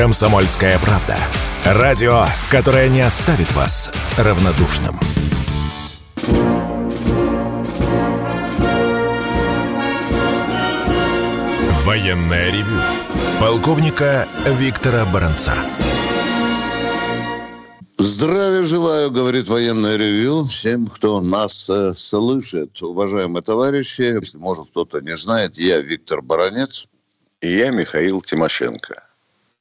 «Комсомольская правда». Радио, которое не оставит вас равнодушным. Военное ревю полковника Виктора Баранца. Здравия желаю, говорит военное ревю, всем, кто нас слышит. Уважаемые товарищи, если, может, кто-то не знает, я Виктор Баранец. И я Михаил Тимошенко.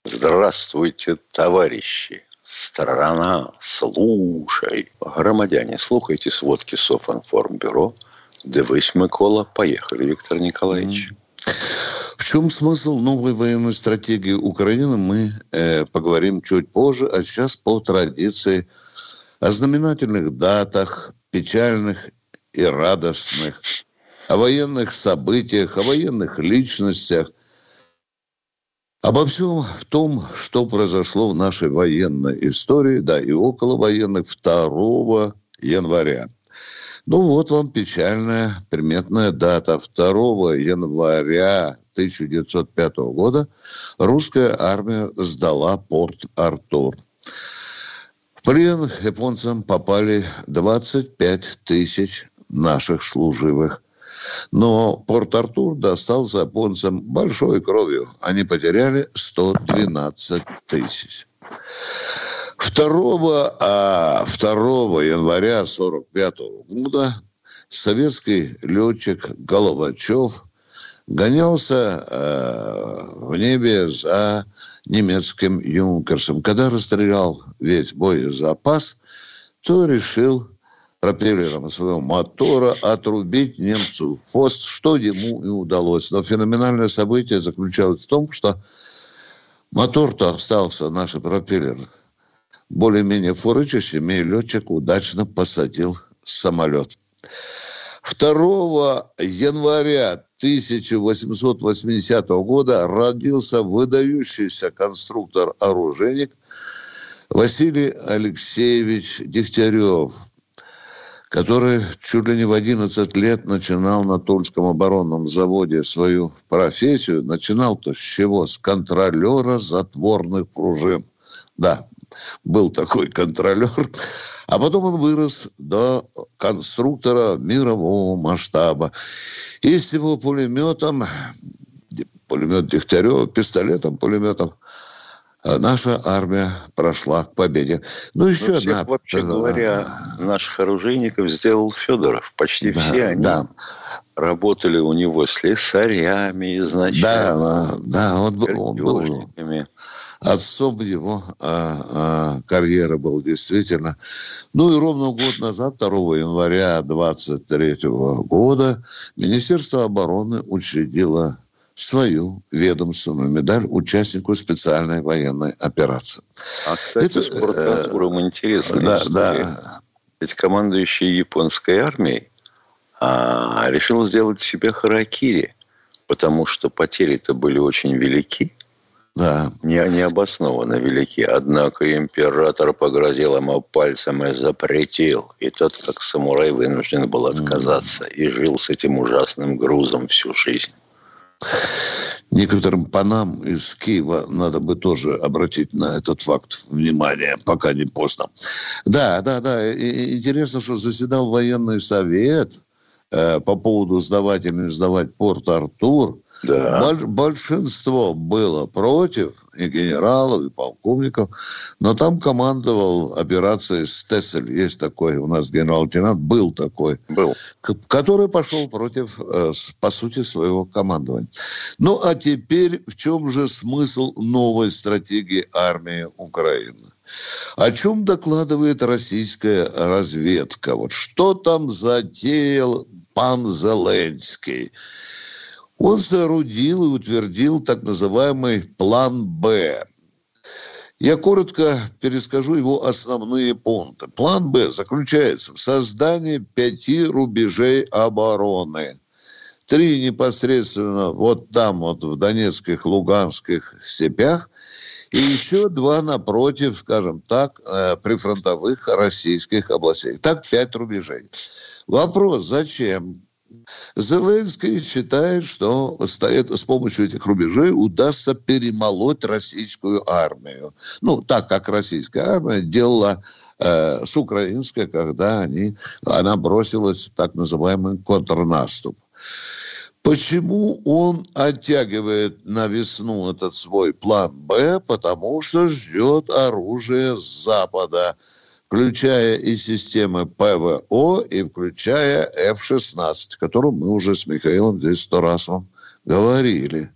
Здравствуйте, товарищи. Страна, слушай. Громадяне, слухайте сводки Совинформбюро. Дивись, Микола. Поехали, Виктор Николаевич. В чем смысл новой военной стратегии Украины, мы поговорим чуть позже. А сейчас по традиции о знаменательных датах, печальных и радостных, о военных событиях, о военных личностях, обо всем том, что произошло в нашей военной истории, да, и около военных 2 января. Ну, вот вам печальная приметная дата. 2 января 1905 года русская армия сдала Порт Артур. В плен японцам попали 25 тысяч наших служивых. Но Порт Артур достался японцам большой кровью. Они потеряли 112 тысяч. 2 января 1945 года советский летчик Головачев гонялся в небе за немецким «Юнкерсом». Когда расстрелял весь боезапас, то решил пропеллером своего мотора отрубить немцу хвост, что ему и удалось. Но феноменальное событие заключалось в том, что мотор-то остался, наш пропеллер, более-менее фурычащим, и летчик удачно посадил самолет. 2 января 1880 года родился выдающийся конструктор-оружейник Василий Алексеевич Дегтярев, который чуть ли не в 11 лет начинал на Тульском оборонном заводе свою профессию. Начинал-то с чего? С контролера затворных пружин. Да, был такой контролер. А потом он вырос до конструктора мирового масштаба. И с его пулеметом, пулемет Дегтярева, пистолетом-пулеметом, наша армия прошла к победе. Ну, еще одна... Вообще говоря, наших оружейников сделал Федоров. Почти да, все они работали у него слесарями изначально. Да, он был... Отцом его карьера была, действительно. Ну, и ровно год назад, 2 января 23 года, Министерство обороны учредило свою ведомственную медаль участнику специальной военной операции. А, кстати, с Портартуром интересная история. Да. Ведь командующий японской армией решил сделать себе харакири, потому что потери-то были очень велики. Да. Необоснованно велики. Однако император погрозил ему пальцем и запретил. И тот, как самурай, вынужден был отказаться. И жил с этим ужасным грузом всю жизнь. Некоторым панам из Киева надо бы тоже обратить на этот факт внимание, пока не поздно. Да. И интересно, что заседал военный совет по поводу сдавать или не сдавать Порт Артур. Да. Большинство было против, и генералов, и полковников. Но там командовал операцией Стессель. Есть такой у нас генерал-лейтенант. Был такой. Который пошел против, по сути, своего командования. Ну, а теперь в чем же смысл новой стратегии армии Украины? О чем докладывает российская разведка? Вот что там затеял пан Зеленский? Он соорудил и утвердил так называемый план «Б». Я коротко перескажу его основные пункты. План «Б» заключается в создании 5 рубежей обороны. 3 непосредственно вот там, вот в донецких, луганских степях, и еще 2 напротив, скажем так, прифронтовых российских областей. Так 5 рубежей. Вопрос, зачем? Зеленский считает, что с помощью этих рубежей удастся перемолоть российскую армию. Ну, так как российская армия делала с украинской, когда она бросилась в так называемый контрнаступ. Почему он оттягивает на весну этот свой план «Б»? Потому что ждет оружие с Запада, включая и системы ПВО, и включая F-16, о котором мы уже с Михаилом здесь 100 раз вам говорили.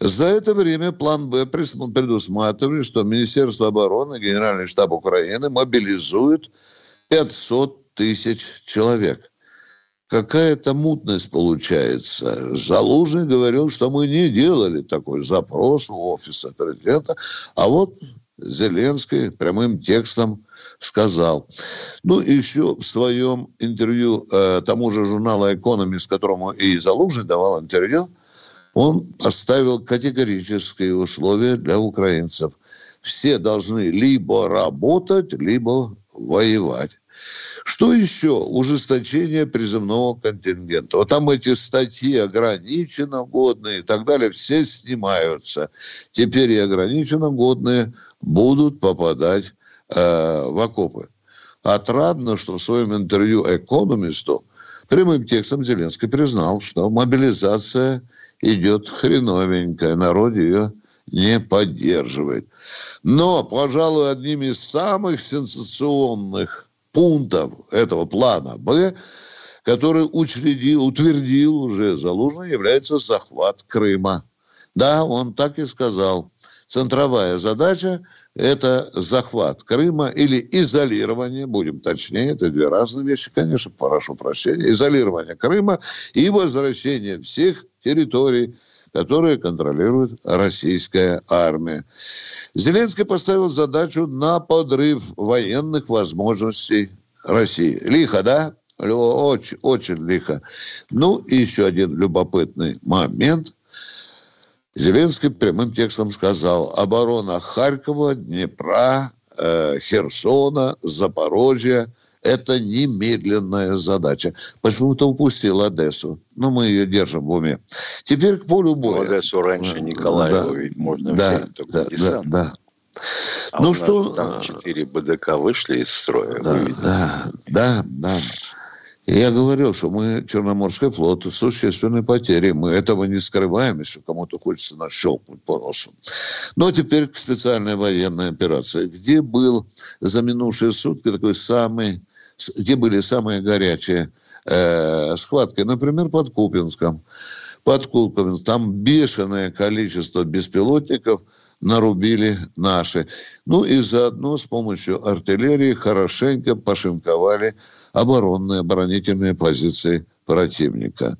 За это время план «Б» предусматривает, что Министерство обороны, Генеральный штаб Украины мобилизует 500 тысяч человек. Какая-то мутность получается. Залужный говорил, что мы не делали такой запрос у офиса президента, а вот Зеленский прямым текстом сказал. Ну, еще в своем интервью тому же журналу «Экономист», которому и Залужный давал интервью, он поставил категорические условия для украинцев. Все должны либо работать, либо воевать. Что еще? Ужесточение приземного контингента. Вот там эти статьи ограниченно годные и так далее, все снимаются. Теперь и ограниченно годные будут попадать в окопы. Отрадно, что в своем интервью «Экономисту» прямым текстом Зеленский признал, что мобилизация идет хреновенько, народ ее не поддерживает. Но, пожалуй, одним из самых сенсационных пунктов этого плана «Б», который утвердил уже Залужный, является захват Крыма. Да, он так и сказал. Центровая задача – это захват Крыма или изолирование, будем точнее, это две разные вещи, конечно, прошу прощения, изолирование Крыма и возвращение всех территорий, которые контролирует российская армия. Зеленский поставил задачу на подрыв военных возможностей России. Лихо, да? Очень, очень лихо. Ну, и еще один любопытный момент. Зеленский прямым текстом сказал: оборона Харькова, Днепра, Херсона, Запорожья — это немедленная задача. Почему-то упустил Одессу. Но мы ее держим в уме. Теперь к полю боя. Одессу раньше Николаева, да, ведь можно взять. Да. А ну что... Там 4 БДК вышли из строя. Да. Я говорил, что мы Черноморский флот в существенной потере. Мы этого не скрываем, если кому-то хочется нас щелкнуть по носу. Но теперь к специальной военной операции, где был за минувшие сутки где были самые горячие схватки, например, под Купинском. Под Купинском там бешеное количество беспилотников нарубили наши. Ну и заодно с помощью артиллерии хорошенько пошинковали оборонительные позиции противника.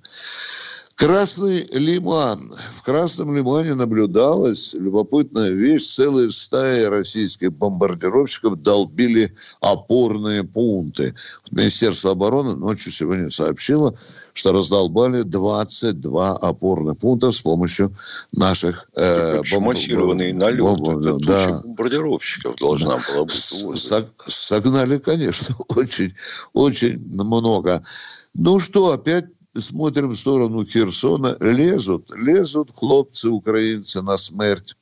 Красный Лиман. В Красном Лимане наблюдалась любопытная вещь. Целые стаи российских бомбардировщиков долбили опорные пункты. Министерство обороны ночью сегодня сообщило, что раздолбали 22 опорных пункта с помощью наших массированные налеты. Да. Бомбардировщиков должна была быть. Согнали, конечно, очень, очень много. Ну что, опять смотрим в сторону Херсона. Лезут хлопцы-украинцы на смерть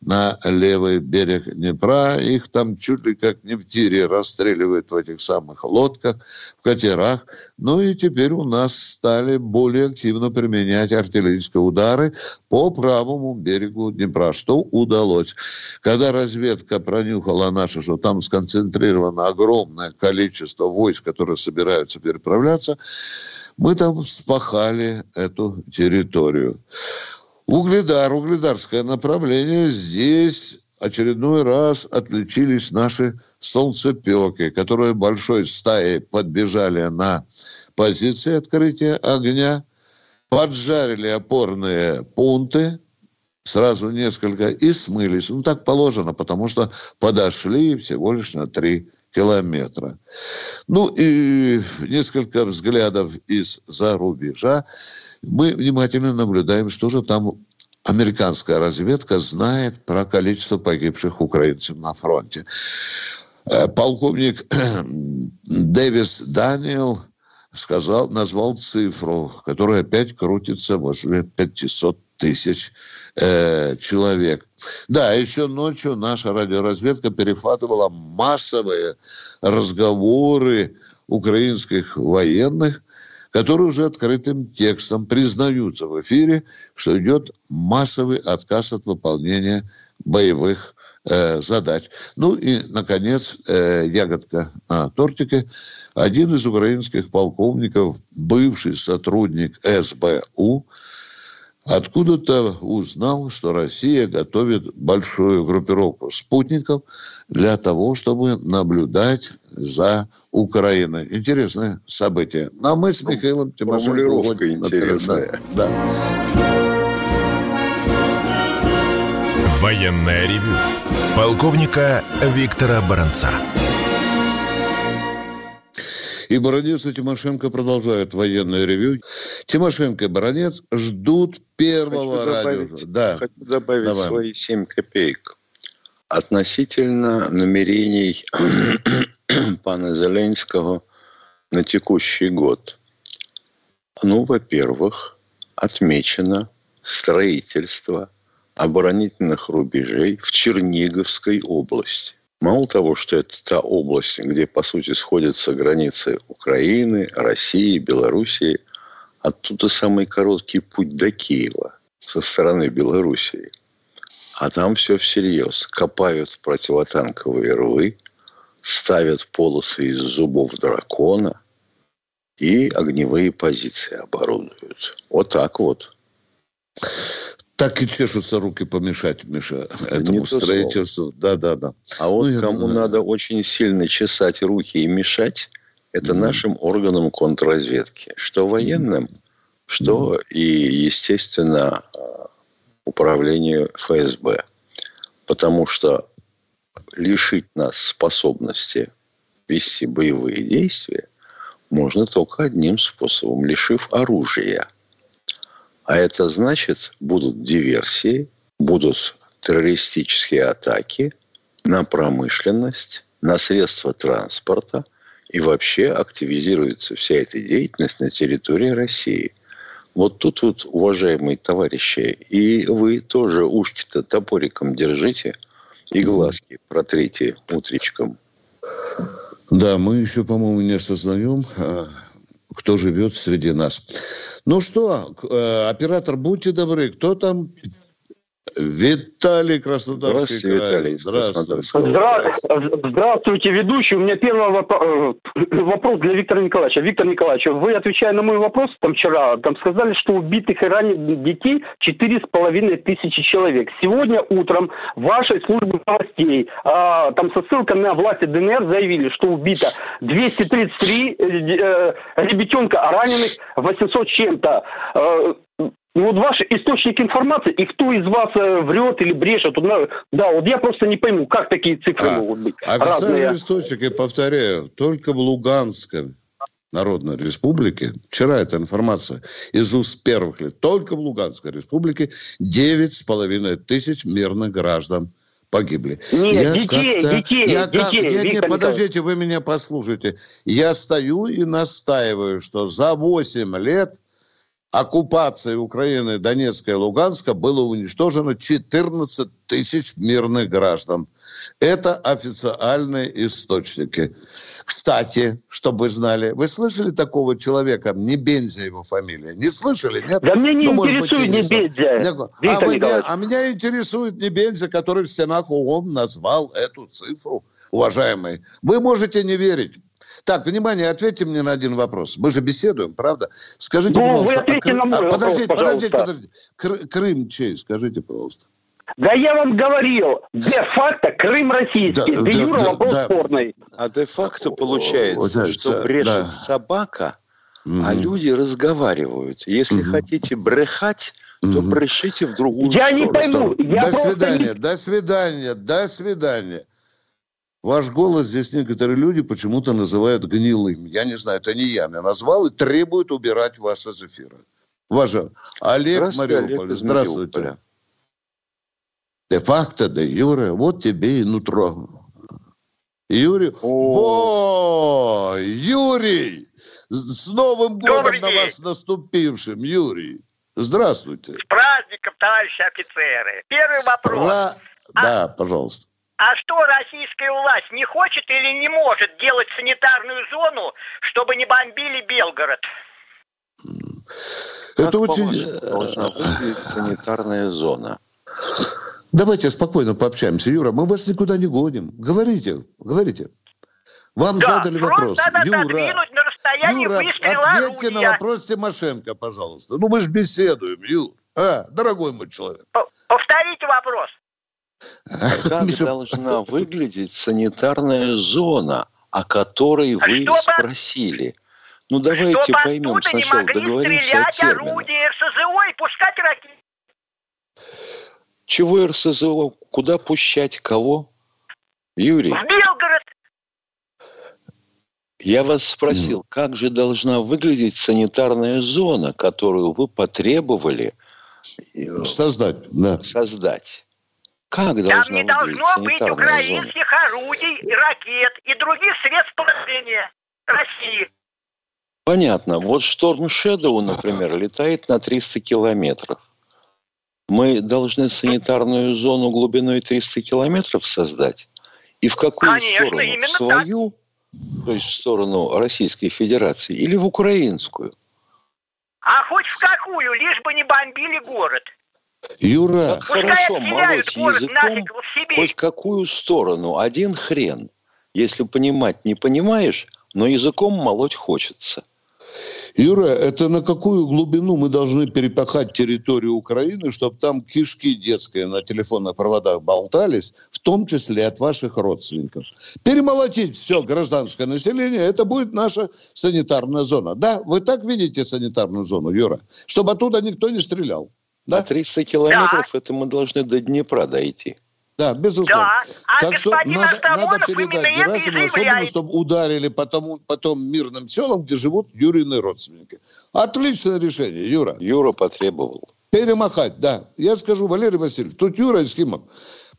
на левый берег Днепра. Их там чуть ли как не в тире расстреливают в этих самых лодках, в катерах. Ну и теперь у нас стали более активно применять артиллерийские удары по правому берегу Днепра, что удалось. Когда разведка пронюхала нашу, что там сконцентрировано огромное количество войск, которые собираются переправляться, мы там спахали эту территорию. Угледарское направление. Здесь очередной раз отличились наши солнцепеки, которые большой стаей подбежали на позиции открытия огня, поджарили опорные пункты, сразу несколько, и смылись. Ну, так положено, потому что подошли всего лишь на 3 километра. Ну и несколько взглядов из-за рубежа. Мы внимательно наблюдаем, что же там американская разведка знает про количество погибших украинцев на фронте. Полковник Дэвис Даниэл назвал цифру, которая опять крутится возле 500 тысяч человек. Да, еще ночью наша радиоразведка перехватывала массовые разговоры украинских военных, которые уже открытым текстом признаются в эфире, что идет массовый отказ от выполнения боевых задач. Ну и, наконец, ягодка на тортике. Один из украинских полковников, бывший сотрудник СБУ, откуда-то узнал, что Россия готовит большую группировку спутников для того, чтобы наблюдать за Украиной. Интересное событие. А мы с Михаилом Тимошенко... Формулировка интересная. Да. Военное ревю полковника Виктора Баранца. И Баранец и Тимошенко продолжают военное ревью. Тимошенко и Баранец ждут первого радио. Да. Хочу добавить свои 7 копеек. Относительно намерений пана Зеленского на текущий год. Ну, во-первых, отмечено строительство оборонительных рубежей в Черниговской области. Мало того, что это та область, где, по сути, сходятся границы Украины, России, Белоруссии, оттуда самый короткий путь до Киева со стороны Белоруссии. А там все всерьез. Копают противотанковые рвы, ставят полосы из зубов дракона и огневые позиции оборудуют. Вот так вот. Так и чешутся руки помешать, Миша, этому строительству. Да. А вот кому надо очень сильно чесать руки и мешать, это нашим органам контрразведки. Что военным, что и, естественно, управлению ФСБ. Потому что лишить нас способности вести боевые действия можно только одним способом, лишив оружия. А это значит, будут диверсии, будут террористические атаки на промышленность, на средства транспорта. И вообще активизируется вся эта деятельность на территории России. Вот тут вот, уважаемые товарищи, и вы тоже ушки-то топориком держите и глазки протрите утречком. Да, мы еще, по-моему, не осознаем... кто живет среди нас. Ну что, оператор, будьте добры, кто там? Виталий, Краснодарский край. Виталий, Здравствуйте, ведущий. У меня первый вопрос для Виктора Николаевича. Виктор Николаевич, вы, отвечая на мой вопрос там вчера, там сказали, что убитых и раненых детей 4,5 тысячи человек. Сегодня утром вашей службы новостей там со ссылкой на власти ДНР заявили, что убито 233 ребятенка, а раненых 800 чем-то. Ну вот ваш источник информации, и кто из вас врет или брешет, да, вот я просто не пойму, как такие цифры могут быть. Официальный источник, я повторяю, только в Луганской Народной Республике, вчера эта информация из уст первых лиц, только в Луганской Республике 9,5 тысяч мирных граждан погибли. Нет, детей, подождите, вы меня послушайте. Я стою и настаиваю, что за 8 лет оккупации Украины, Донецка и Луганска было уничтожено 14 тысяч мирных граждан. Это официальные источники. Кстати, чтобы вы знали, вы слышали такого человека? Небензя его фамилия. Не слышали? Нет? Да мне не интересует Небензя. Меня интересует Небензя, который в стенах ООН назвал эту цифру, уважаемые. Вы можете не верить. Так, внимание, ответьте мне на один вопрос. Мы же беседуем, правда? Скажите, пожалуйста... Подождите. Крым чей? Скажите, пожалуйста. Да я вам говорил, де-факто Крым российский, де-юра вопрос спорный. А де-факто получается, что брешет собака, а люди разговаривают. Если хотите брехать, то брешите в другую сторону. Я не пойму. До свидания. Ваш голос здесь некоторые люди почему-то называют гнилым. Я не знаю, это не я меня назвал, и требуют убирать вас из эфира. Ваше Олег Мариуполь. Здравствуйте. Де-факто, де-юре, вот тебе и нутро. Юрий. Юрий! С Новым годом на вас наступившим, Юрий. Здравствуйте. С праздником, товарищи офицеры. Первый вопрос. Да, пожалуйста. А что российская власть не хочет или не может делать санитарную зону, чтобы не бомбили Белгород? Это очень... должна быть санитарная зона. Давайте спокойно пообщаемся, Юра. Мы вас никуда не гоним. Говорите. Вам задали вопрос. Юра, ответьте на вопрос Тимошенко, пожалуйста. Ну, мы же беседуем, Юр. Дорогой мой человек. Повторите вопрос. Как должна выглядеть санитарная зона, о которой вы спросили? Ну, давайте поймем сначала, договоримся о терминах. Чего РСЗО? Куда пущать? Кого? Юрий? В Белгород. Я вас спросил, как же должна выглядеть санитарная зона, которую вы потребовали создать? Как должна выглядеть санитарная зона? Там не должно быть украинских орудий, ракет и других средств поражения России. Понятно. Вот «Шторм Шэдоу», например, летает на 300 километров. Мы должны санитарную зону глубиной 300 километров создать? И в какую сторону? В свою, то есть в сторону Российской Федерации, или в украинскую? А хоть в какую, лишь бы не бомбили город. Юра, так хорошо молоть языком, хоть какую сторону, один хрен. Если понимать не понимаешь, но языком молоть хочется. Юра, это на какую глубину мы должны перепахать территорию Украины, чтобы там кишки детские на телефонных проводах болтались, в том числе от ваших родственников? Перемолотить все гражданское население, это будет наша санитарная зона. Да, вы так видите санитарную зону, Юра? Чтобы оттуда никто не стрелял. Да? А 300 километров, это мы должны до Днепра дойти. Да, безусловно. Да. Так что надо передать Герасиму, особенно, чтобы ударили потом мирным селам, где живут Юрины родственники. Отличное решение, Юра. Юра потребовал. Перемахать, да. Я скажу, Валерий Васильевич, тут Юра из Химок.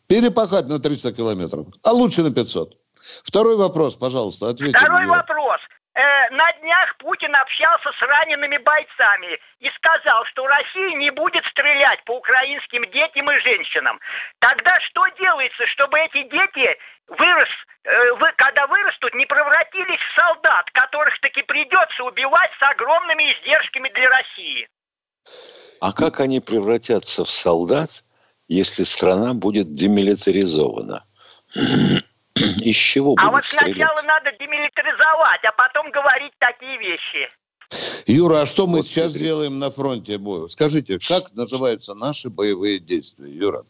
Перепахать на 300 километров, а лучше на 500. Второй вопрос, пожалуйста, ответьте. Второй вопрос. На днях Путин общался с ранеными бойцами и сказал, что Россия не будет стрелять по украинским детям и женщинам. Тогда что делается, чтобы эти дети, когда вырастут, не превратились в солдат, которых таки придется убивать с огромными издержками для России? А как они превратятся в солдат, если страна будет демилитаризована? Из чего будут стрелять? Сначала надо демилитаризовать, а потом говорить такие вещи. Юра, а что мы сейчас делаем на фронте боя? Скажите, как называются наши боевые действия, Юра?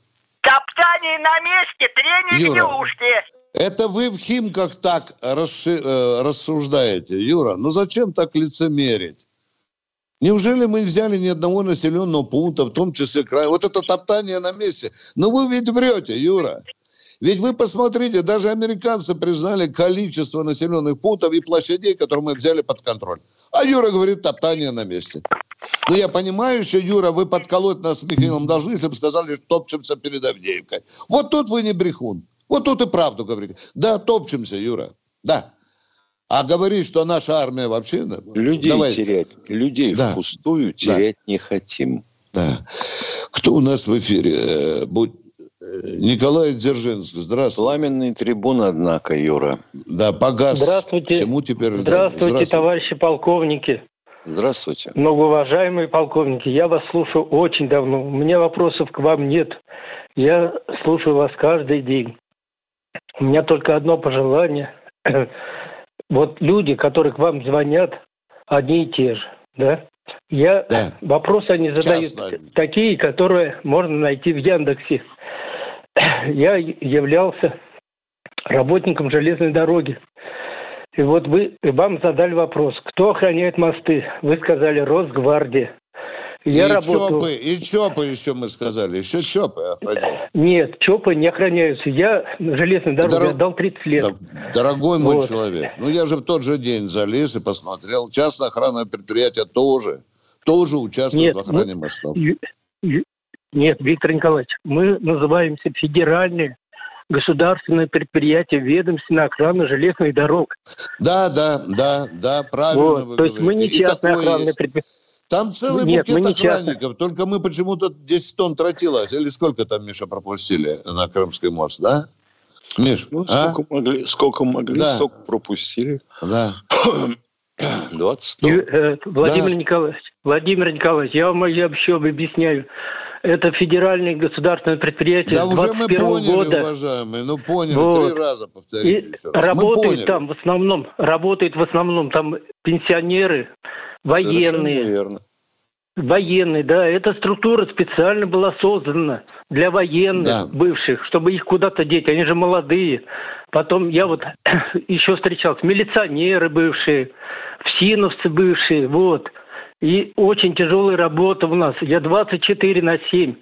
Топтание на месте, трение в белушке. Это вы в Химках так рассуждаете, Юра. Ну зачем так лицемерить? Неужели мы взяли ни одного населенного пункта, в том числе края? Вот это топтание на месте. Ну вы ведь врете, Юра. Ведь вы посмотрите, даже американцы признали количество населенных пунктов и площадей, которые мы взяли под контроль. А Юра говорит, топтание на месте. Ну, я понимаю еще, Юра, вы подколоть нас с Михаилом должны, если бы сказали, что топчемся перед Авдеевкой. Вот тут вы не брехун. Вот тут и правду говорите. Да, топчемся, Юра. Да. А говорить, что наша армия вообще... Людей впустую терять не хотим. Да. Кто у нас в эфире? Николай Дзержинский, здравствуйте. Пламенный трибун, однако, Юра. Да, погас. Здравствуйте. Всему теперь... Здравствуйте, товарищи полковники. Здравствуйте. Многоуважаемые полковники, я вас слушаю очень давно. У меня вопросов к вам нет. Я слушаю вас каждый день. У меня только одно пожелание. Вот люди, которые к вам звонят, одни и те же, да? Вопросы они задают такие, которые можно найти в Яндексе. Я являлся работником железной дороги. И вот вам задали вопрос, кто охраняет мосты? Вы сказали, Росгвардия. ЧОПы еще мы сказали. Еще ЧОПы охраняют. Нет, ЧОПы не охраняются. Я железной дороге отдал 30 лет. Дорогой мой человек, я же в тот же день залез и посмотрел. Частное охранное предприятие тоже участвует в охране мостов. Нет, Виктор Николаевич, мы называемся Федеральная государственное предприятие, ведомственная охрана железных дорог. Да, правильно вот, вы говорите. То есть мы не частное охранное предприятие. Там целый букет охранников, только мы почему-то 10 тонн тротилось. Или сколько там, Миша, пропустили на Крымский мост, да? Миш, ну, сколько могли, да. Столько пропустили. Да. 20 тонн. Владимир Николаевич, я вам еще объясняю. Это федеральное государственное предприятие с 21 года. Да уже мы поняли, уважаемые, вот. 3 раза повторили. Работают в основном там пенсионеры, военные, да. Эта структура специально была создана для военных бывших, чтобы их куда-то деть. Они же молодые. Потом я вот еще встречался. Милиционеры бывшие, всиновцы бывшие, вот. И очень тяжелая работа у нас. Я 24/7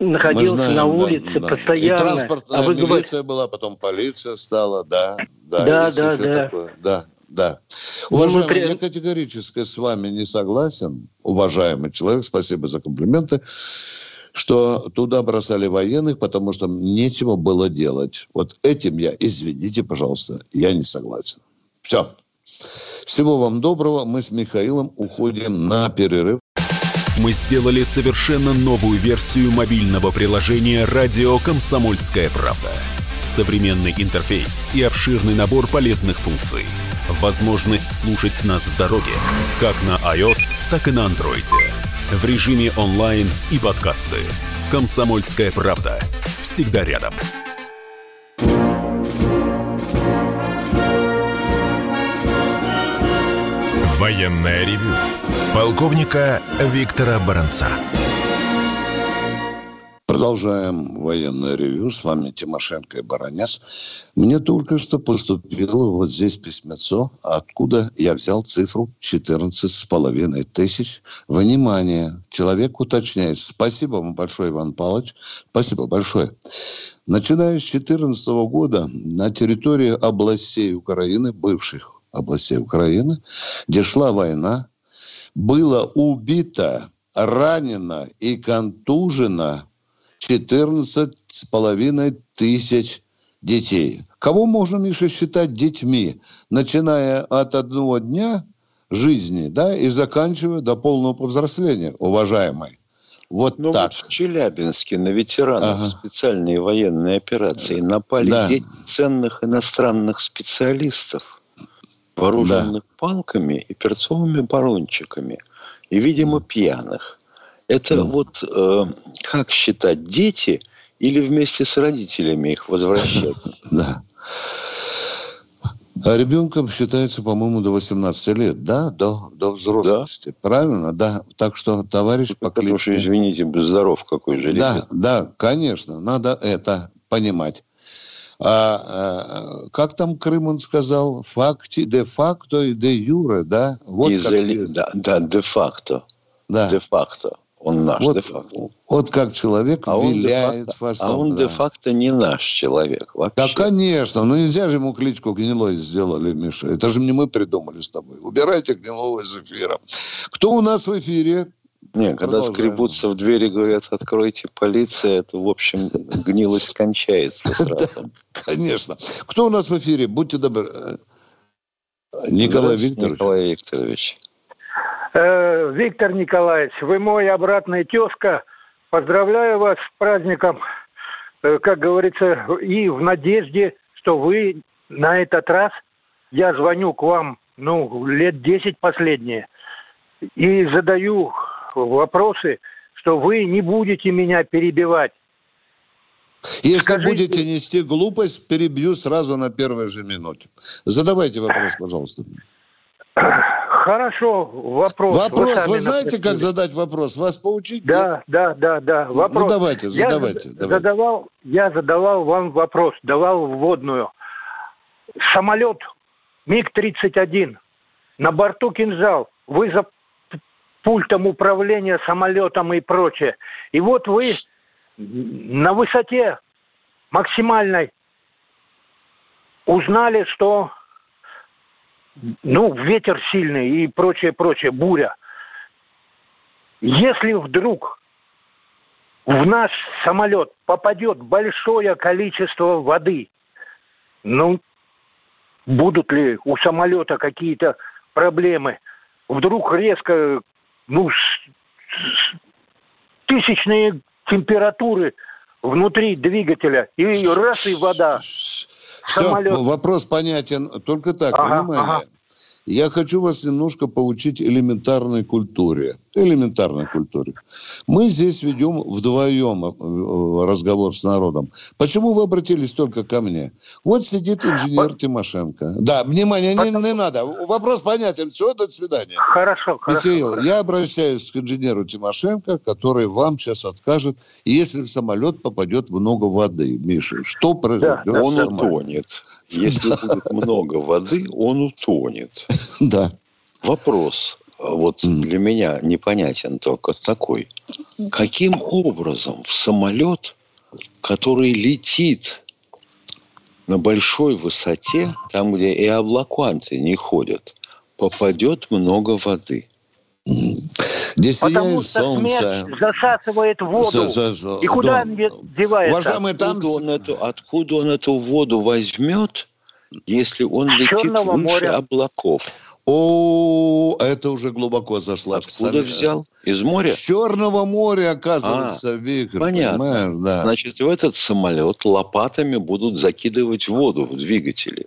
находился на улице постоянно. И транспортная милиция была, потом полиция стала, Да. Уважаемый, я категорически с вами не согласен, уважаемый человек, спасибо за комплименты, что туда бросали военных, потому что нечего было делать. Вот этим я, извините, пожалуйста, я не согласен. Все. Всего вам доброго. Мы с Михаилом уходим на перерыв. Мы сделали совершенно новую версию мобильного приложения «Радио Комсомольская правда». Современный интерфейс и обширный набор полезных функций. Возможность слушать нас в дороге, как на iOS, так и на Android. В режиме онлайн и подкасты. «Комсомольская правда». Всегда рядом. Военное ревю полковника Виктора Баранца. Продолжаем военное ревю. С вами Тимошенко и Баранец. Мне только что поступило вот здесь письмецо, откуда я взял цифру 14,5 тысяч. Внимание! Человек уточняет. Спасибо вам большое, Иван Павлович. Спасибо большое. Начиная с 2014 года на территории областей Украины, бывших областей Украины, где шла война, было убито, ранено и контужено 14,5 тысяч детей. Кого можно, Миша, считать детьми, начиная от одного дня жизни, да, и заканчивая до полного повзросления, уважаемый? Вот ну, так. Вот в Челябинске на ветеранов специальной военной операции напали дети ценных иностранных специалистов, вооруженных палками и перцовыми баллончиками, и, видимо, пьяных. Это вот как считать, дети или вместе с родителями их возвращать? Да. А ребенком считается, по-моему, до 18 лет, да? До взрослости. Да. Правильно? Да. Так что, товарищ по кличке... Потому что, извините, здоров какой же ребенок. Да, конечно. Надо это понимать. А как там Крым он сказал? Де-факто и де-юре, да? Вот де-факто. Да. Де-факто. Он наш де-факто. Вот как человек виляет фастом. А он де-факто не наш человек вообще. Да, конечно. Но нельзя же ему кличку «Гнилой» сделали, Миша. Это же не мы придумали с тобой. Убирайте «Гнилого» из эфира. Кто у нас в эфире? Не, когда скребутся в двери, говорят, откройте, полиция, это, в общем, гнилость кончается сразу. Конечно. Кто у нас в эфире? Будьте добры. Николай Викторович. Виктор Николаевич, вы мой обратная тезка. Поздравляю вас с праздником, как говорится, и в надежде, что вы на этот раз, я звоню к вам, лет 10 последние, и задаю... вопросы, что вы не будете меня перебивать. Если будете нести глупость, перебью сразу на первой же минуте. Задавайте вопрос, пожалуйста. Хорошо, вопрос. Вопрос. Вы знаете, как задать вопрос? Вас поучить? Да. Вопрос. Ну, давайте. Я задавал вам вопрос, давал вводную. Самолет МиГ-31, на борту кинжал. Вы за пультом управления самолетом и прочее. И вот вы на высоте максимальной узнали, что ветер сильный и прочее, буря. Если вдруг в наш самолет попадет большое количество воды. Ну, будут ли у самолета какие-то проблемы? Вдруг резко, тысячные температуры внутри двигателя, и раз, и вода. Все, самолет. Вопрос понятен. Только так, понимаете? Я хочу вас немножко поучить элементарной культуре. Мы здесь ведем вдвоем разговор с народом. Почему вы обратились только ко мне? Вот сидит инженер Тимошенко. Да, внимание, не надо. Вопрос понятен. Все, до свидания. Хорошо. Михаил, я обращаюсь к инженеру Тимошенко, который вам сейчас откажет, если в самолет попадет много воды. Миша, что произойдет? Да, он утонет. Если будет много воды, он утонет. Да. Вопрос вот для меня непонятен только такой. Каким образом в самолет, который летит на большой высоте, там, где и облаканты не ходят, попадет много воды? Здесь потому что солнце засасывает воду. И куда он девается? Уважаемые, откуда он эту воду возьмет, если он летит выше облаков? О, это уже глубоко зашло. Откуда взял? Из моря? С Черного моря, оказывается, Виктор. Понятно. Да. Значит, в этот самолет лопатами будут закидывать воду в двигатели.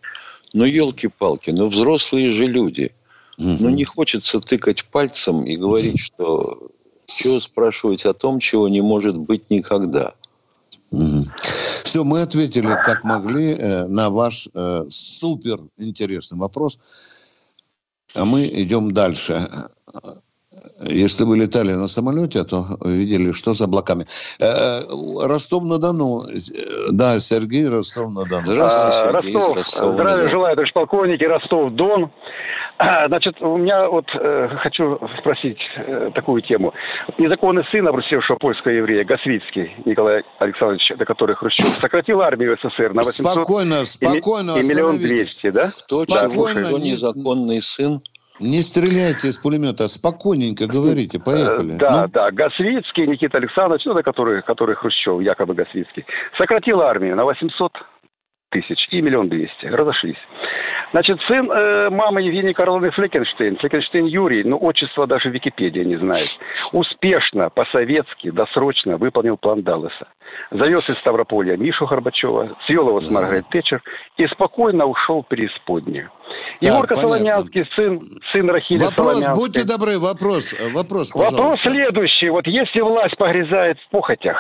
Ну, елки-палки, взрослые же люди. Но не хочется тыкать пальцем и говорить, что чего спрашивать о том, чего не может быть никогда. Все, мы ответили, как могли, на ваш суперинтересный вопрос. А мы идем дальше. Если вы летали на самолете, то видели, что за облаками. Ростов-на-Дону. Да, Сергей, Ростов-на-Дону. Здравствуйте, Сергей. Ростов. Здравия желаю, товарищ полковник, Ростов-Дон. Значит, у меня хочу спросить такую тему. Незаконный сын обрусевшего польского еврея, Гасвицкий Николай Александрович, до которого Хрущев сократил армию СССР на 800 спокойно, и 1 200 000, да? Спокойно, да, незаконный сын. Не стреляйте из пулемета, спокойненько говорите, поехали. Да, Гасвицкий Никита Александрович, который Хрущев, якобы Гасвицкий, сократил армию на 800 тысяч и 1 200 000. Разошлись. Значит, сын мамы Евгении Карловны Флекенштейн Юрий, отчество даже Википедия не знает, успешно, по-советски, досрочно выполнил план Далласа. Завез из Ставрополья Мишу Горбачева, свел его с Маргарет Тэтчер и спокойно ушел в преисподнюю. Егорка Солонянский, сын Рахили Солонянской. Вопрос, будьте добры, вопрос, пожалуйста. Вопрос следующий. Вот если власть погрязает в похотях,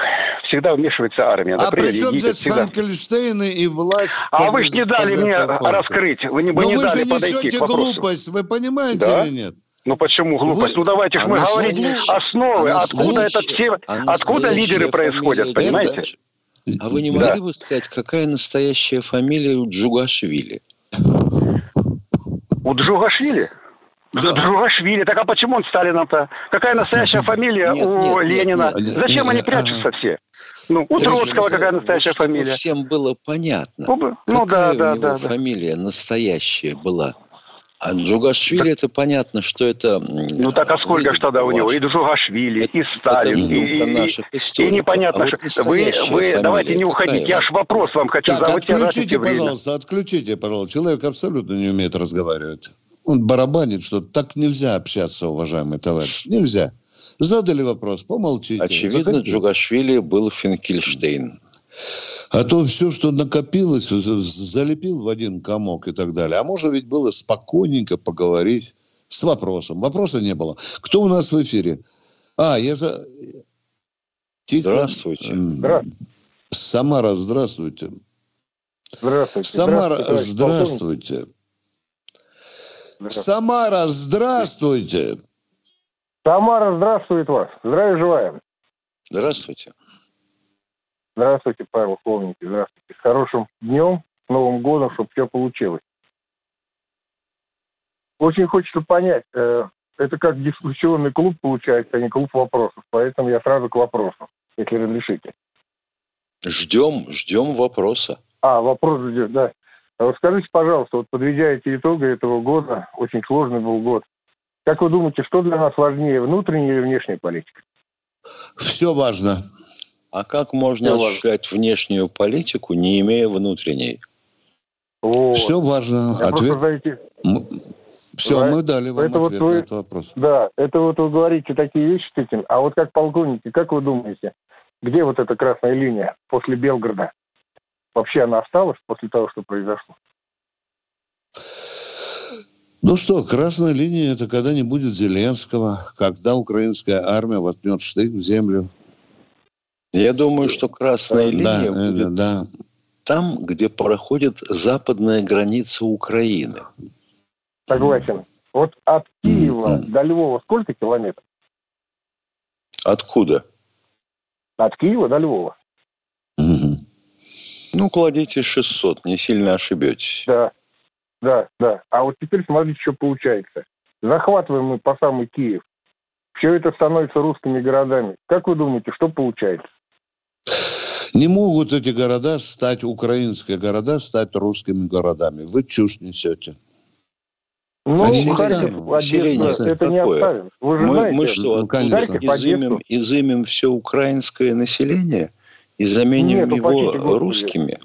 всегда вмешивается армия. Например, а при чем здесь Франкенштейн и власть? А вы же не дали мне раскрыть. Вы не дали подойти к вопросу. Глупость, вы понимаете или нет? Ну почему глупость? Давайте же мы говорим основы. Откуда лидеры происходят, понимаете? А вы не могли бы сказать, какая настоящая фамилия у Джугашвили? У Джугашвили? Да. Джугашвили. Так а почему он Сталином-то? Какая настоящая фамилия у Ленина? Зачем они прячутся все? У Троцкого какая настоящая фамилия? Всем было понятно. Какая фамилия настоящая была? А Джугашвили, это понятно, что это... а сколько же тогда у него? И Джугашвили, и Сталин, и непонятно, что... Вы давайте не уходите, я аж вопрос вам хочу задать. Отключите, пожалуйста. Человек абсолютно не умеет разговаривать. Он барабанит, что так нельзя общаться, уважаемый товарищ. Нельзя. Задали вопрос, помолчите. Очевидно, Джугашвили был Финкельштейн. А то все, что накопилось, залепил в один комок и так далее. А можно ведь было спокойненько поговорить с вопросом. Вопроса не было. Кто у нас в эфире? Тихо. Здравствуйте. Самара, здравствуйте. Здравствуйте. Самара, здравствуйте. Самара, здравствуйте. Самара, здравствует вас. Здравия желаем. Здравствуйте. Здравствуйте, Павел Полковник. Здравствуйте. С хорошим днем, с Новым годом, чтобы все получилось. Очень хочется понять, это как дискуссионный клуб получается, а не клуб вопросов. Поэтому я сразу к вопросу, если разрешите. Ждем вопроса. Вопрос ждет, да. Расскажите, пожалуйста, подведя эти итоги этого года, очень сложный был год. Как вы думаете, что для нас важнее, внутренняя или внешняя политика? Все важно. А как можно осуществлять внешнюю политику, не имея внутренней? Вот. Все важно. Мы дали вам ответ на этот вопрос. Да, это вот вы говорите такие вещи с этим. А вот как полковники, как вы думаете, где вот эта красная линия после Белгорода? Вообще она осталась после того, что произошло? Ну что, красная линия – это когда не будет Зеленского, когда украинская армия воткнет штык в землю. Я думаю, что красная линия будет там, где проходит западная граница Украины. Согласен. Вот от Киева до Львова сколько километров? Откуда? От Киева до Львова. Ну, кладите 600, не сильно ошибетесь. Да. А вот теперь смотрите, что получается. Захватываем мы по самый Киев. Все это становится русскими городами. Как вы думаете, что получается? Не могут эти города стать, украинские города, стать русскими городами. Вы чушь несете. Ну, они Харьков, Одесса, это не оставим. Вы же знаете, мы что, Харьков, изымем все украинское население и заменим его русскими?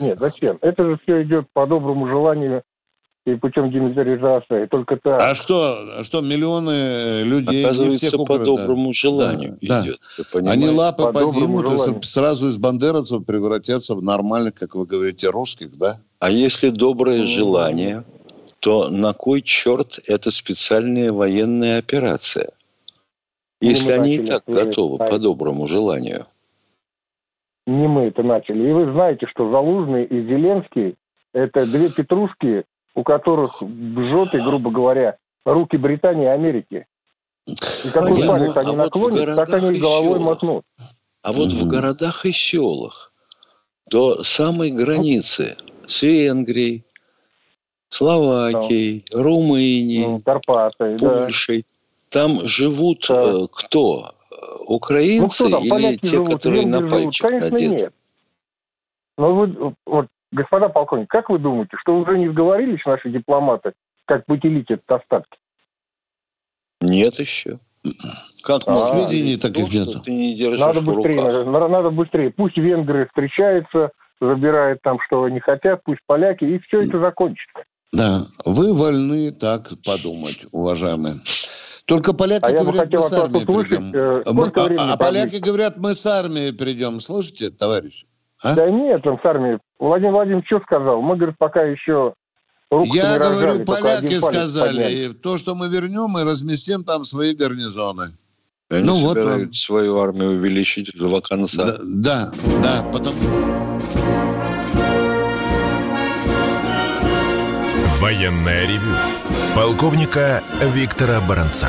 Нет, зачем? Это же все идет по доброму желанию и путем демилитаризации. Только так. А что миллионы людей оказывается по доброму желанию идет? Да. Они лапы поднимут, сразу из бандеровцев превратятся в нормальных, как вы говорите, русских, да? А если доброе желание, то на кой черт это специальная военная операция? Если они и так готовы по доброму желанию. Не мы это начали. И вы знаете, что Залужный и Зеленский – это две петрушки, у которых бжоты, грубо говоря, руки Британии и Америки. И какой палец они наклонят, так они головой мотнут. А вот в городах и селах до самой границы с Венгрией, Словакией, Румынией, Карпаты, Польшей, там живут кто? Украинцы или те, живут, которые на пальчик надеты? Ну, господа полковник, как вы думаете, что уже не сговорились наши дипломаты, как поделить этот остатки? Нет еще. Сведений таких нету. Надо быстрее. Пусть венгры встречаются, забирают там, что они хотят, пусть поляки, и все это закончится. Да, вы вольны так подумать, уважаемые. Только поляки говорят, мы с армией придем. Поляки говорят, мы с армией придем. Слышите, товарищи? Да нет, он с армией. Владимир Владимирович что сказал? Мы, говорит, пока еще руку не разжали. Я говорю, поляки сказали. То, что мы вернем, мы разместим там свои гарнизоны. Они собираются свою армию увеличить до конца. Да, потому... Военное ревю полковника Виктора Баранца.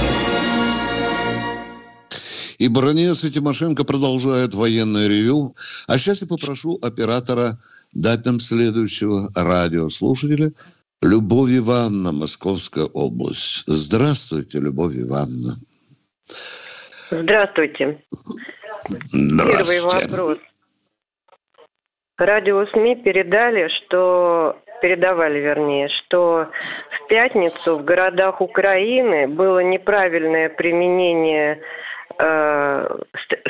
И Баранец, и Тимошенко продолжают военное ревю. А сейчас я попрошу оператора дать нам следующего радиослушателя. Любовь Ивановна, Московская область. Здравствуйте, Любовь Ивановна. Здравствуйте. Первый вопрос. Радио СМИ передавали, что в пятницу в городах Украины было неправильное применение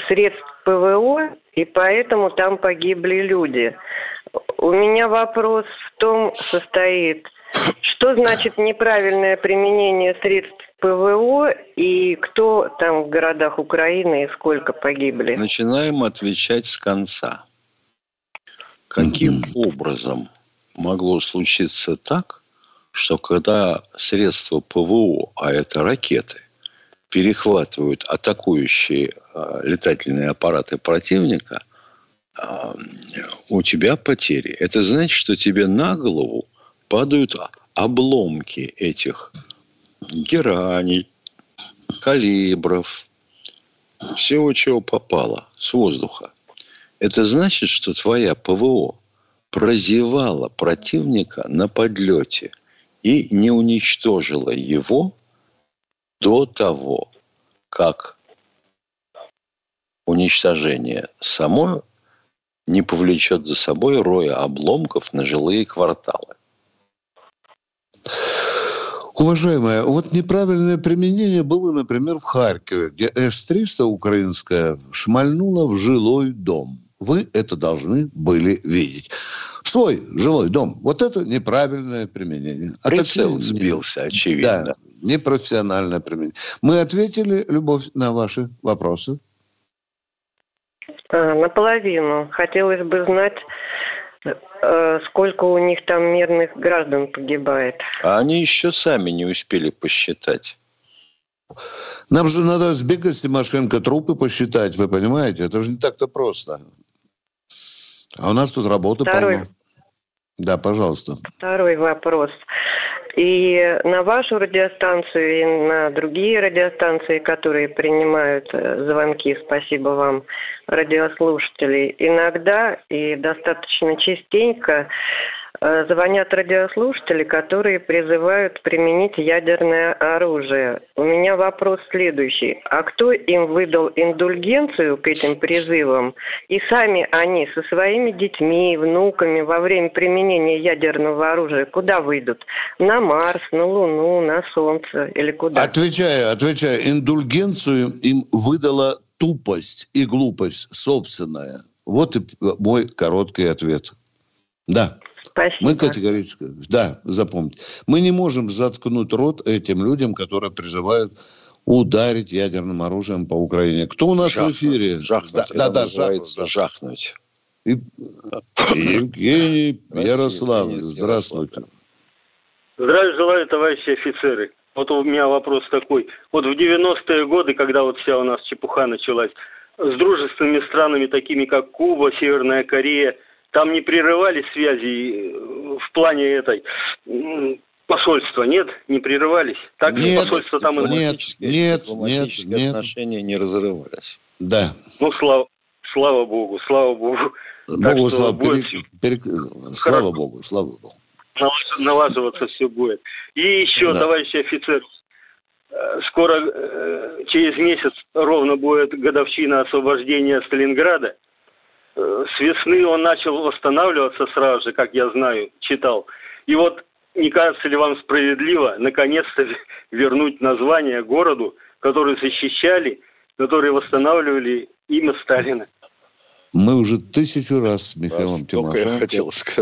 средств ПВО, и поэтому там погибли люди. У меня вопрос в том состоит, что значит неправильное применение средств ПВО, и кто там в городах Украины, и сколько погибли? Начинаем отвечать с конца. Каким образом могло случиться так, что когда средства ПВО, а это ракеты, перехватывают атакующие летательные аппараты противника, у тебя потери. Это значит, что тебе на голову падают обломки этих гераней, калибров, всего, чего попало, с воздуха. Это значит, что твоя ПВО прозевала противника на подлете и не уничтожила его до того, как уничтожение само не повлечет за собой роя обломков на жилые кварталы. Уважаемые, вот неправильное применение было, например, в Харькове, где С-300 украинская шмальнула в жилой дом. Вы это должны были видеть. В свой жилой дом. Вот это неправильное применение. Прицел сбился, очевидно. Да, непрофессиональное применение. Мы ответили, Любовь, на ваши вопросы? Наполовину. Хотелось бы знать, сколько у них там мирных граждан погибает. А они еще сами не успели посчитать. Нам же надо сбегать с Тимошенко трупы посчитать, вы понимаете? Это же не так-то просто. А у нас тут работа полна. Да, пожалуйста. Второй вопрос. И на вашу радиостанцию, и на другие радиостанции, которые принимают звонки, спасибо вам, радиослушателей, иногда и достаточно частенько звонят радиослушатели, которые призывают применить ядерное оружие. У меня вопрос следующий. А кто им выдал индульгенцию к этим призывам? И сами они со своими детьми, внуками во время применения ядерного оружия куда выйдут? На Марс, на Луну, на Солнце или куда? Отвечаю. Индульгенцию им выдала тупость и глупость собственная. Вот и мой короткий ответ. Да. Спасибо. Мы категорически, да, запомните. Мы не можем заткнуть рот этим людям, которые призывают ударить ядерным оружием по Украине. Кто у нас жахнуть, в эфире? Жахнуть. Евгений Ярославович, здравствуйте. Здравия желаю, товарищи офицеры. Вот у меня вопрос такой. Вот в 90-е годы, когда вот вся у нас чепуха началась, с дружественными странами, такими как Куба, Северная Корея, там не прерывали связи в плане этой посольства, нет? Не прерывались? Так же посольство там и нет. Отношения не разрывались. Да. Ну, слава Богу. Слава Богу. Налаживаться все будет. И еще, товарищи офицеры, скоро, через месяц ровно будет годовщина освобождения Сталинграда. С весны он начал восстанавливаться сразу же, как я знаю, читал. И вот не кажется ли вам справедливо наконец-то вернуть название городу, который защищали, который восстанавливали имя Сталина? Мы уже 1000 раз с Михаилом Тимошенко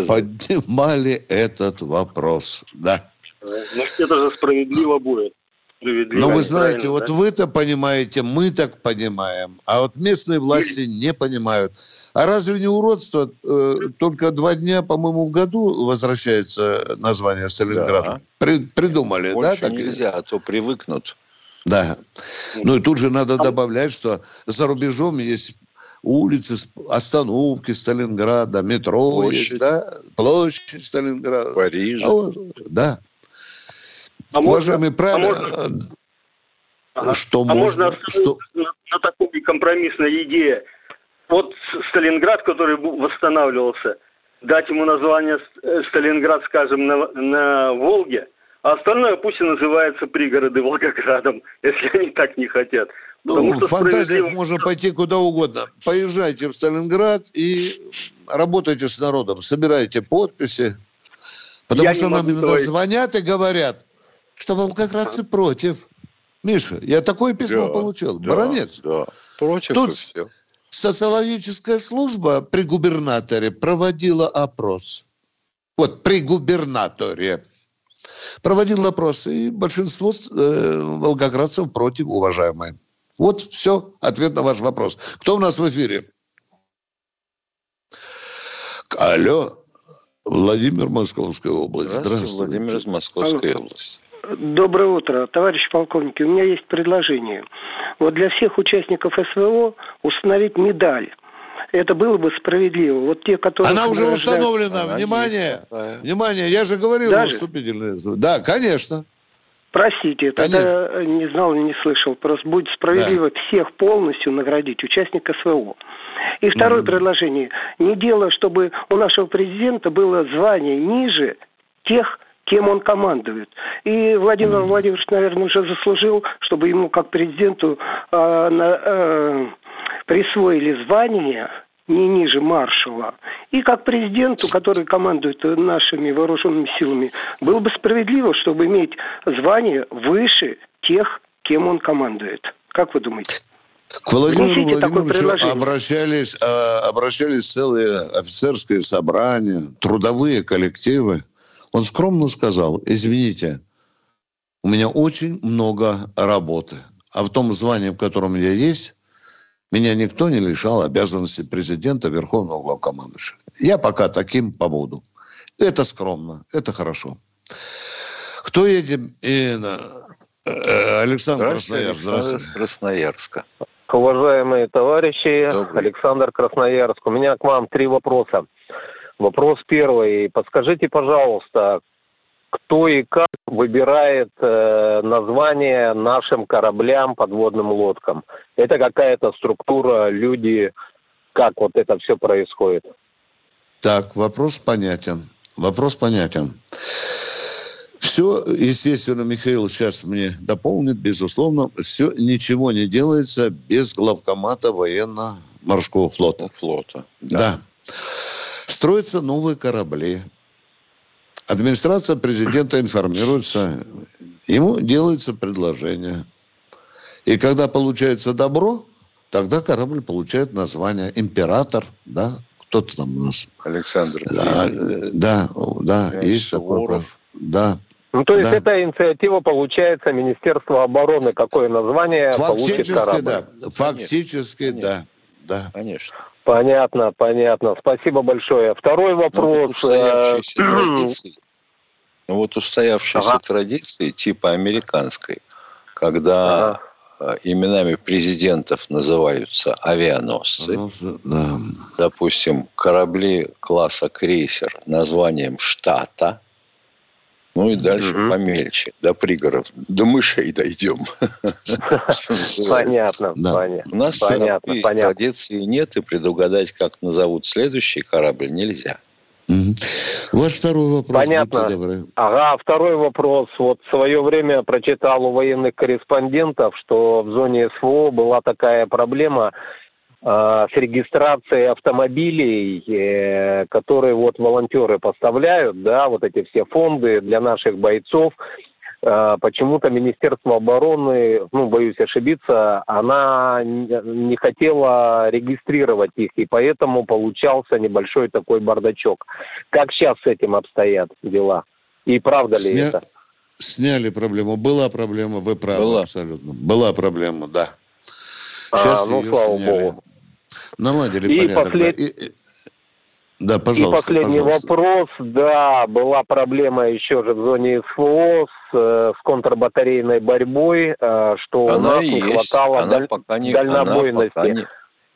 поднимали этот вопрос. Да. Значит, это же справедливо будет. Но вы знаете, вот да? Вы-то понимаете, мы так понимаем, а вот местные власти не понимают. А разве не уродство? Только 2 дня, по-моему, в году возвращается название Сталинграда. Да. Придумали, больше да? Так нельзя, а то привыкнут. Да. Ну и тут же надо добавлять, что за рубежом есть улицы, остановки Сталинграда, метро, площадь Сталинграда. Париж. Да. Можно такой компромиссной идее. Вот Сталинград, который восстанавливался, дать ему название Сталинград, скажем, на Волге, а остальное пусть и называется пригороды Волгоградом, если они так не хотят. В фантазиях можно пойти куда угодно. Поезжайте в Сталинград и работайте с народом, собирайте подписи, потому что нам иногда звонят и говорят, что волгоградцы против. Миша, я такое письмо получил. Да, Баранец. Да. Против. Тут социологическая служба при губернаторе проводила опрос. Вот при губернаторе проводил опрос. И большинство волгоградцев против, уважаемые. Вот все, ответ на ваш вопрос. Кто у нас в эфире? Алло. Владимир, Московская область. Здравствуйте. Владимир из Московской области. Доброе утро, товарищи полковники. У меня есть предложение. Вот для всех участников СВО установить медаль. Это было бы справедливо. Вот те, которые... Она уже установлена. Внимание! Я же говорил, вступительное. Да, конечно. Простите, тогда не знал и не слышал. Просто будет справедливо всех полностью наградить, участников СВО. И второе предложение. Не дело, чтобы у нашего президента было звание ниже тех, кем он командует. И Владимир Владимирович, наверное, уже заслужил, чтобы ему, как президенту, присвоили звание не ниже маршала. И как президенту, который командует нашими вооруженными силами, было бы справедливо, чтобы иметь звание выше тех, кем он командует. Как вы думаете? К Владимиру Владимировичу обращались целые офицерские собрания, трудовые коллективы. Он скромно сказал: извините, у меня очень много работы, а в том звании, в котором я есть, меня никто не лишал обязанности президента, верховного главкомандующего. Я пока таким побуду. Это скромно, это хорошо. Кто едет? Александр Красноярск. Здравствуйте. Красноярска. Уважаемые товарищи, добрый. Александр Красноярск. У меня к вам три вопроса. Вопрос первый. Подскажите, пожалуйста, кто и как выбирает название нашим кораблям, подводным лодкам? Это какая-то структура, люди, как вот это все происходит? Так, вопрос понятен. Все, естественно, Михаил сейчас мне дополнит, безусловно, все, ничего не делается без главкомата военно-морского флота. Да. Строятся новые корабли. Администрация президента информируется. Ему делается предложение. И когда получается добро, тогда корабль получает название «Император». Да? Кто-то там у нас. Александр. Да, есть такой. Да. Ну, то есть, эта инициатива, получается, Министерство обороны. Какое название получит корабль? Фактически, да. Конечно. Понятно. Спасибо большое. Второй вопрос. Вот устоявшиеся традиции, типа американской, когда именами президентов называются авианосцы. Допустим, корабли класса крейсер названием штата. Ну и дальше помельче, до пригоров, до мышей дойдем. Понятно. У нас традиции нет, и предугадать, как назовут следующий корабль, нельзя. Ваш второй вопрос. Понятно. Второй вопрос. Вот в свое время прочитал у военных корреспондентов, что в зоне СВО была такая проблема с регистрацией автомобилей, которые вот волонтеры поставляют, да, вот эти все фонды для наших бойцов. Почему-то Министерство обороны, боюсь ошибиться, она не хотела регистрировать их, и поэтому получался небольшой такой бардачок. Как сейчас с этим обстоят дела? И правда ли это? Сняли проблему. Была проблема, вы правы, абсолютно. Была проблема, да. Сейчас ее слава сняли. Богу. Наладили порядок. Последний вопрос. Да, была проблема еще же в зоне СВО с контрбатарейной борьбой, что она у нас не есть. Хватало дальнобойности.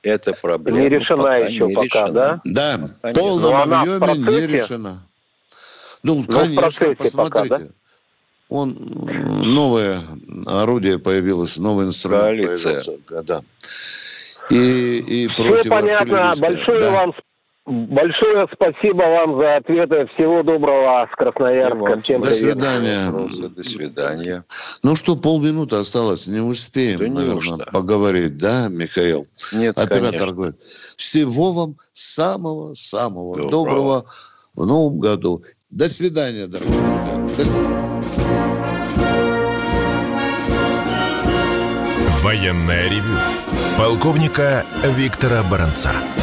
Эта проблема не решена еще пока, да? Да, в полном объеме не решена. Конечно, посмотрите. Пока, да? Новое орудие появилось, новый инструмент появился. Да. И все понятно. Большое спасибо вам за ответы. Всего доброго с Красноярска. До свидания. Полминуты осталось. Не успеем, поговорить. Да, Михаил? Нет, оператор говорит. Всего вам самого-самого доброго в новом году. До свидания, дорогие друзья. До свидания. Военное ревю полковника Виктора Баранца.